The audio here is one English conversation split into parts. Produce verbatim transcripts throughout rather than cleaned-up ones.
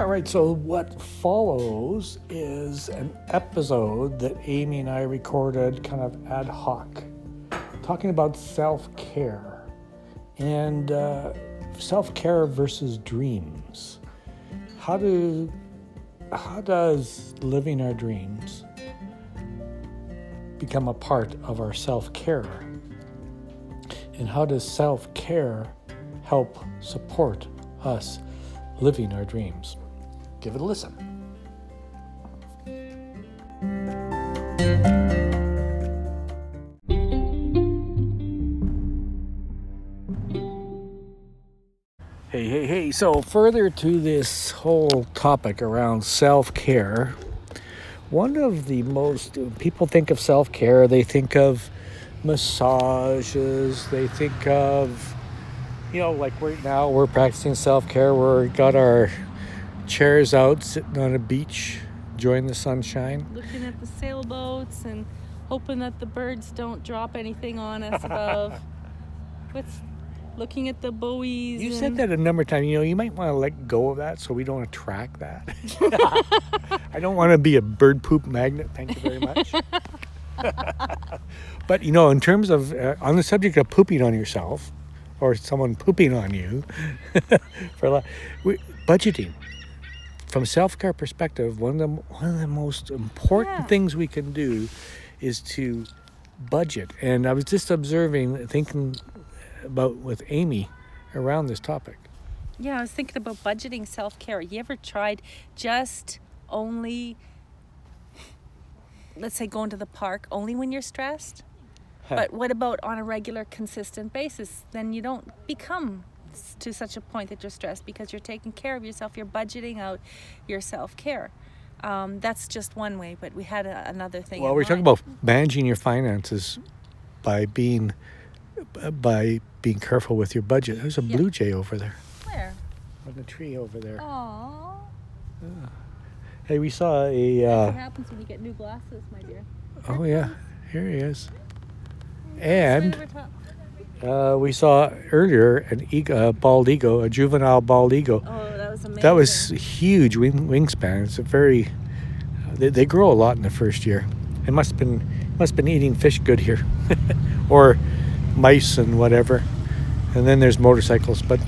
All right, so what follows is an episode that Amy and I recorded kind of ad hoc, talking about self-care and uh, self-care versus dreams. How do, how does living our dreams become a part of our self-care? And how does self-care help support us living our dreams? Give it a listen. Hey, hey, hey. So further to this whole topic around self-care, one of the most, when people think of self-care, they think of massages, they think of, you know, like right now we're practicing self-care. We've got our chairs out, sitting on a beach, enjoying the sunshine. Looking at the sailboats and hoping that the birds don't drop anything on us above. What's looking at the buoys. You and... said that a number of times. You know, you might want to let go of that so we don't attract that. I don't want to be a bird poop magnet. Thank you very much. But, you know, in terms of, uh, on the subject of pooping on yourself, or someone pooping on you, for a lot. We, budgeting, from a self-care perspective, one of the one of the most important yeah. things we can do is to budget. And I was just observing, thinking about with Amy around this topic. Yeah, I was thinking about budgeting self-care. You ever tried just only, let's say, going to the park only when you're stressed? But what about on a regular, consistent basis? Then you don't become to such a point that you're stressed because you're taking care of yourself. You're budgeting out your self-care. Um, that's just one way, but we had a, another thing. Well, we're mind. talking about managing your finances by being by being careful with your budget. There's a yeah. blue jay over there. Where? On the tree over there. Aww. Yeah. Hey, we saw a... Uh, that's what happens when you get new glasses, my dear. Oh, yeah. Here he is. And uh, we saw earlier an ego, a bald eagle, a juvenile bald eagle. Oh, that was amazing. That was huge wing, wingspan. It's a very, they, they grow a lot in the first year. It must have been, must have been eating fish good here, or mice and whatever. And then there's motorcycles, but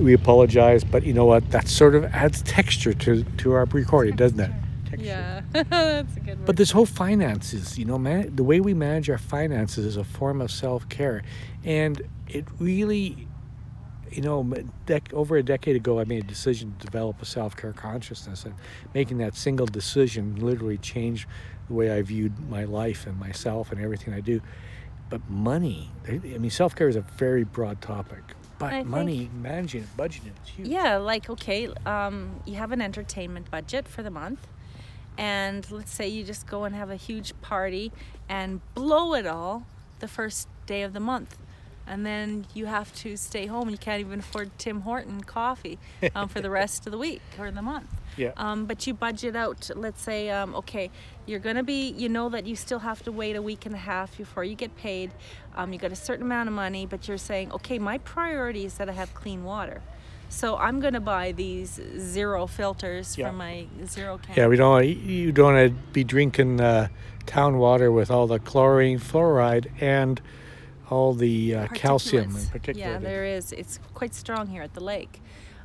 we apologize. But you know what? That sort of adds texture to, to our recording, doesn't it? Yeah, that's a good word. But this whole finances, you know, man, the way we manage our finances is a form of self-care. And it really, you know, dec- over a decade ago, I made a decision to develop a self-care consciousness. And making that single decision literally changed the way I viewed my life and myself and everything I do. But money, I mean, self-care is a very broad topic. But I money, think, managing it, budgeting, it's huge. Yeah, like, okay, um, you have an entertainment budget for the month. And let's say you just go and have a huge party and blow it all the first day of the month. And then you have to stay home. You can't even afford Tim Horton coffee um, for the rest of the week or the month. Yeah. Um, but you budget out, let's say, um, okay, you're going to be, you know that you still have to wait a week and a half before you get paid. Um, you got a certain amount of money, but you're saying, okay, my priority is that I have clean water. So I'm going to buy these zero filters yeah. for my zero can. Yeah, we don't want to, you don't want to be drinking uh, town water with all the chlorine, fluoride, and all the uh, calcium in particular. Yeah, there is. It's quite strong here at the lake.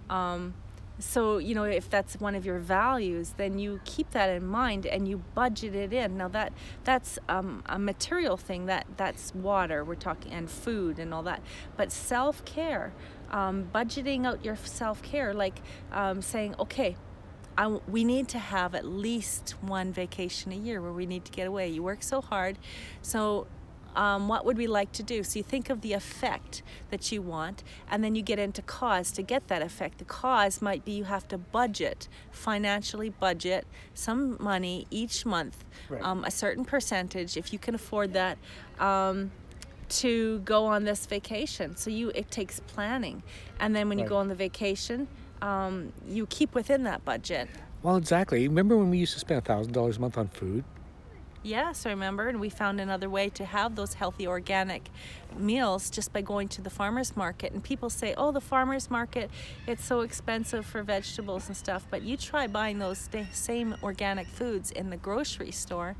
Um, so, you know, if that's one of your values, then you keep that in mind and you budget it in. Now, that that's um, a material thing. That that's water we're talking and food and all that. But self-care... Um, budgeting out your self-care, like um, saying, okay, I, we need to have at least one vacation a year where we need to get away. You work so hard, so um, what would we like to do? So you think of the effect that you want, and then you get into cause to get that effect. The cause might be you have to budget, financially budget some money each month, right. um, a certain percentage, if you can afford that, um, to go on this vacation. So you it takes planning, and then when right. you go on the vacation, um, you keep within that budget. Well, exactly. Remember when we used to spend a thousand dollars a month on food? Yes, I remember, and we found another way to have those healthy organic meals just by going to the farmer's market. And people say, oh, the farmer's market, it's so expensive for vegetables and stuff, but you try buying those same organic foods in the grocery store.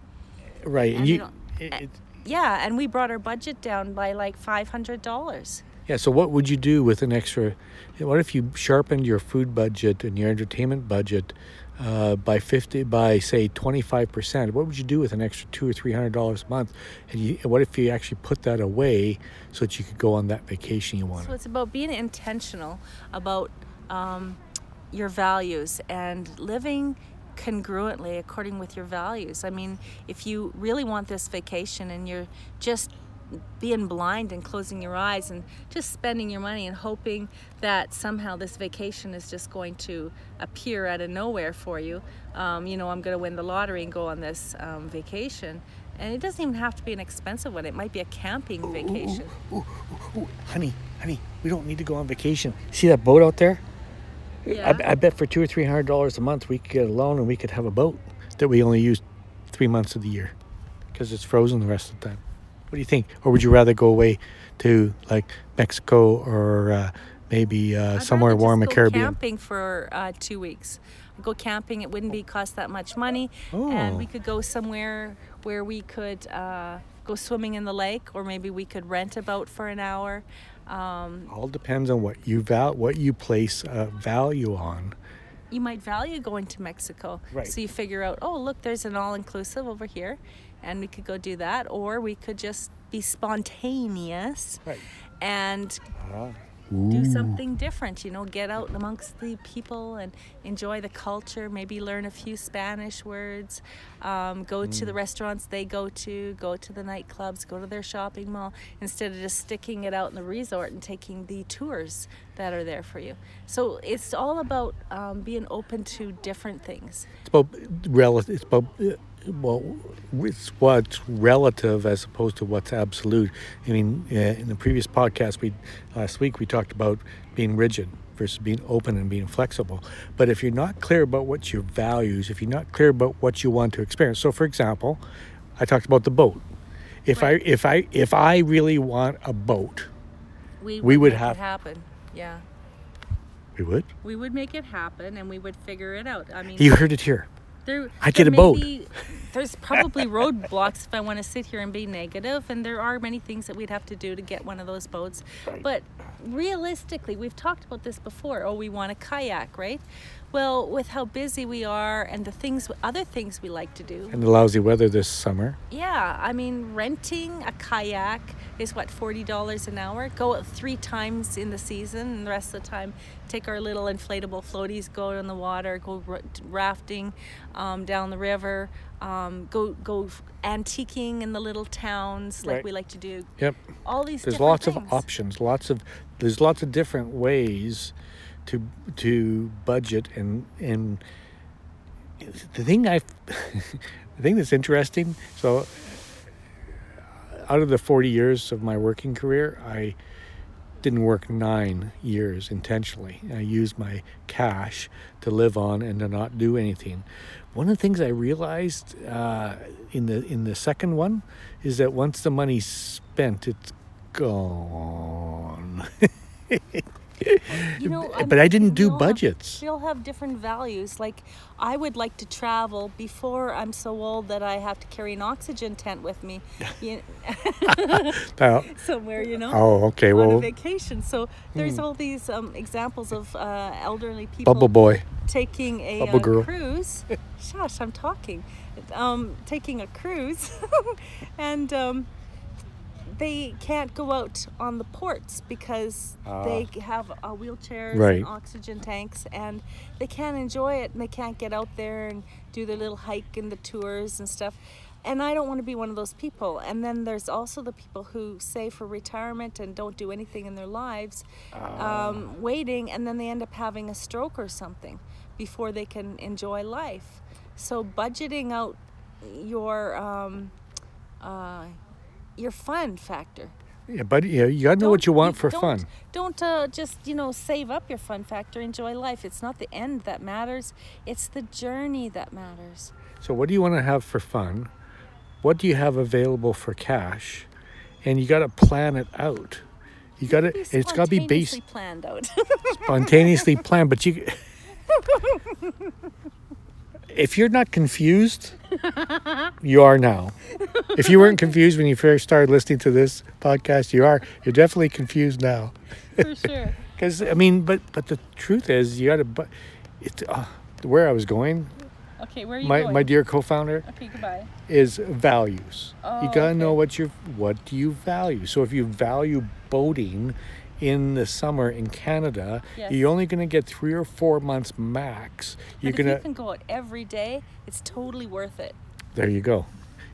Right. And you, it, it, yeah, and we brought our budget down by like five hundred dollars. Yeah, so what would you do with an extra, what if you sharpened your food budget and your entertainment budget uh, by fifty, by say twenty-five percent? What would you do with an extra two or three hundred dollars a month? And you, what if you actually put that away so that you could go on that vacation you wanted? So it's about being intentional about um, your values and living congruently according with your values. I mean, if you really want this vacation and you're just being blind and closing your eyes and just spending your money and hoping that somehow this vacation is just going to appear out of nowhere for you, um, you know, I'm going to win the lottery and go on this um, vacation. And it doesn't even have to be an expensive one. It might be a camping ooh, vacation. Ooh, ooh, ooh, ooh. Honey, honey, we don't need to go on vacation. See that boat out there? Yeah. I, I bet for two or three hundred dollars a month we could get a loan and we could have a boat that we only use three months of the year because it's frozen the rest of the time. What do you think? Or would you rather go away to like Mexico or uh, maybe uh, somewhere warm in the Caribbean? I'd rather just go camping for uh, two weeks. Go camping. It wouldn't be cost that much money, oh. and we could go somewhere where we could uh, go swimming in the lake, or maybe we could rent a boat for an hour. Um, All depends on what you val- what you place uh, value on. You might value going to Mexico, right. So you figure out, oh, look, there's an all-inclusive over here. And we could go do that, or we could just be spontaneous right. and ah. do something different, you know, get out amongst the people and enjoy the culture, maybe learn a few Spanish words, um, go mm. to the restaurants they go to, go to the nightclubs, go to their shopping mall, instead of just sticking it out in the resort and taking the tours that are there for you. So it's all about um, being open to different things. It's about relative. It's about... Uh, Well, it's what's relative as opposed to what's absolute. I mean, in the previous podcast we last week we talked about being rigid versus being open and being flexible. But if you're not clear about what your values, if you're not clear about what you want to experience, so for example, I talked about the boat. If right. I if I if I really want a boat, we would, we would make have it happen. Yeah, we would. We would make it happen, and we would figure it out. I mean, you heard it here. There, I get a boat. Be, there's probably roadblocks if I want to sit here and be negative, and there are many things that we'd have to do to get one of those boats. Right. But realistically, we've talked about this before. Oh, we want a kayak, right? Well, with how busy we are and the things, other things we like to do, and the lousy weather this summer. Yeah, I mean, renting a kayak is what forty dollars an hour. Go out three times in the season, and the rest of the time, take our little inflatable floaties, go out in the water, go rafting um, down the river, um, go go antiquing in the little towns like right. we like to do. Yep. All these. There's different lots things. of options. Lots of there's lots of different ways. To to budget and and the thing I the thing that's interesting. So out of the forty years of my working career, I didn't work nine years intentionally. I used my cash to live on and to not do anything. One of the things I realized uh, in the in the second one is that once the money's spent, it's gone. You know, I mean, but I didn't do budgets. We'll have different values. Like, I would like to travel before I'm so old that I have to carry an oxygen tent with me you know, somewhere, you know. Oh, okay. On well, a vacation. So there's hmm. all these um, examples of uh, elderly people. Bubble boy. Taking a Bubble uh, girl. cruise. Shush, I'm talking. Um, taking a cruise, and. Um, They can't go out on the ports because uh, they have uh, wheelchairs right. and oxygen tanks, and they can't enjoy it, and they can't get out there and do their little hike and the tours and stuff. And I don't want to be one of those people. And then there's also the people who save for retirement and don't do anything in their lives, uh, um, waiting, and then they end up having a stroke or something before they can enjoy life. So budgeting out your... Um, uh, your fun factor. Yeah, but you know, you gotta know what you want for don't, fun. Don't uh, just, you know, save up your fun factor, enjoy life. It's not the end that matters, it's the journey that matters. So what do you want to have for fun? what do you have available for cash, and you got to plan it out. You got to. It's got to be based. Planned out. Spontaneously planned, but you. If you're not confused, you are now. If you weren't confused when you first started listening to this podcast, you are. You're definitely confused now. For sure. Because I mean, but but the truth is, you got to. But it. Uh, where I was going. Okay, where are you my, going? My dear co-founder. Okay, goodbye. Is values. Oh, you got to okay. know what you what do you value. So if you value boating in the summer in Canada, yes. you're only going to get three or four months max. You're going to you can go out every day. It's totally worth it. There you go.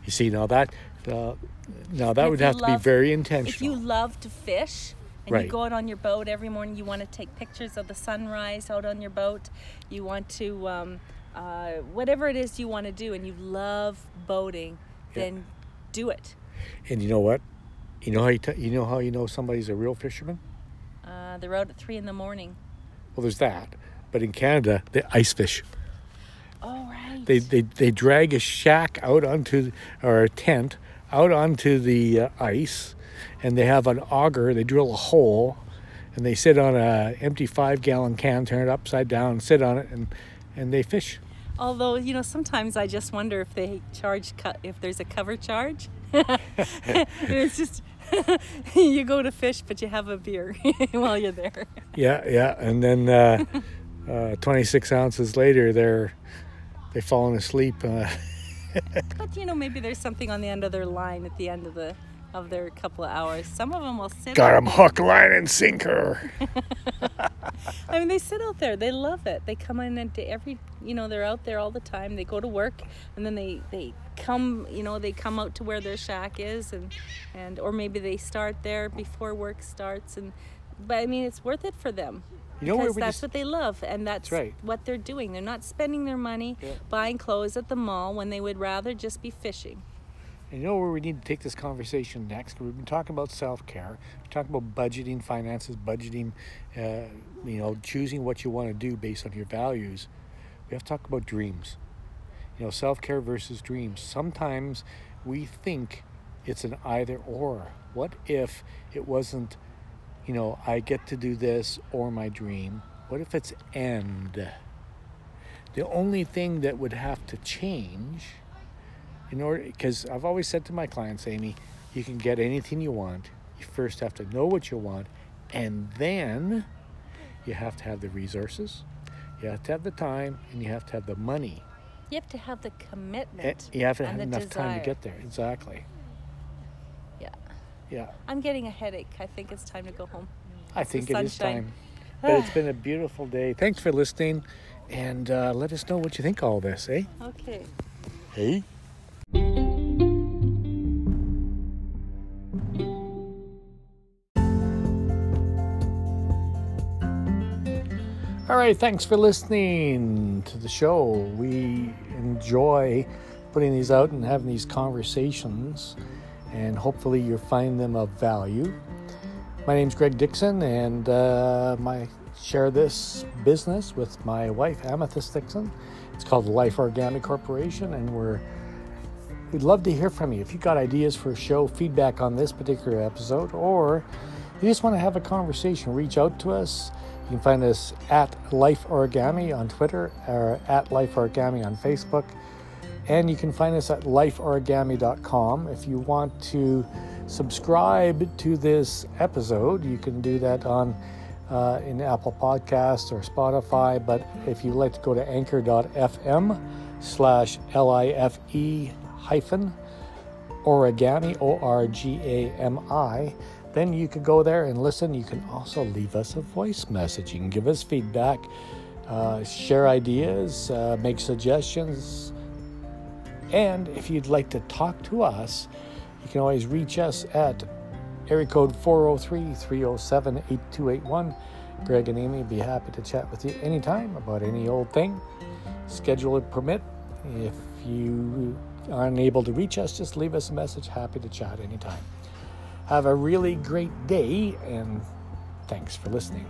You see now that uh, now that if would have love, to be very intentional. If you love to fish, and right. you go out on your boat every morning, you want to take pictures of the sunrise out on your boat. You want to um, Uh, whatever it is you want to do, and you love boating, yeah. then do it. And you know what? You know how you, t- you know how you know somebody's a real fisherman? Uh, they're out at three in the morning. Well, there's that. But in Canada, they ice fish. Oh, right. They they they drag a shack out onto or a tent out onto the uh, ice, and they have an auger. They drill a hole, and they sit on a empty five gallon can, turn it upside down, and sit on it, and and they fish. Although, you know, sometimes I just wonder if they charge, co- if there's a cover charge. It's just, you go to fish, but you have a beer while you're there. Yeah, yeah. And then uh, uh, twenty-six ounces later, they're, they've fallen asleep. Uh, but, you know, maybe there's something on the end of their line at the end of the of their couple of hours. Some of them will sit. Got them hook, line, and sinker. I mean, they sit out there. They love it. They come in and every, you know, they're out there all the time. They go to work, and then they, they come, you know, they come out to where their shack is, and, and or maybe they start there before work starts. And but, I mean, it's worth it for them. You know, because that's just, what they love, and that's, that's right. what they're doing. They're not spending their money yeah. buying clothes at the mall when they would rather just be fishing. You know where we need to take this conversation next? We've been talking about self-care. We're talking about budgeting, finances, budgeting, uh, you know, choosing what you want to do based on your values. We have to talk about dreams. You know, self-care versus dreams. Sometimes we think it's an either or. What if it wasn't, you know, I get to do this or my dream? What if it's and? The only thing that would have to change... In order, because I've always said to my clients, Amy, you can get anything you want. You first have to know what you want, and then you have to have the resources, you have to have the time, and you have to have the money. You have to have the commitment. And you have to have enough desire. Time to get there. Exactly. Yeah. Yeah. I'm getting a headache. I think it's time to go home. I it's think it sunshine. Is time. But it's been a beautiful day. Thanks for listening, and uh, let us know what you think of all this, eh? Okay. Hey. All right, thanks for listening to the show. We enjoy putting these out and having these conversations, and hopefully you'll find them of value. My name's Greg Dixon, and uh, I share this business with my wife, Amethyst Dixon. It's called Life Organic Corporation, and we're We'd love to hear from you. If you've got ideas for a show, feedback on this particular episode, or you just want to have a conversation, reach out to us. You can find us at Life Origami on Twitter or at Life Origami on Facebook. And you can find us at life origami dot com. If you want to subscribe to this episode, you can do that on uh, in Apple Podcasts or Spotify. But if you'd like to go to anchor.fm slash L-I-F-E hyphen origami O R G A M I, then you can go there and listen. You can also leave us a voice message. You can give us feedback, uh, share ideas, uh, make suggestions, and if you'd like to talk to us, you can always reach us at area code four oh three, three oh seven, eight two eight one. Greg and Amy would be happy to chat with you anytime about any old thing. Schedule a permit. If you are unable to reach us, just leave us a message. Happy to chat anytime. Have a really great day, and thanks for listening.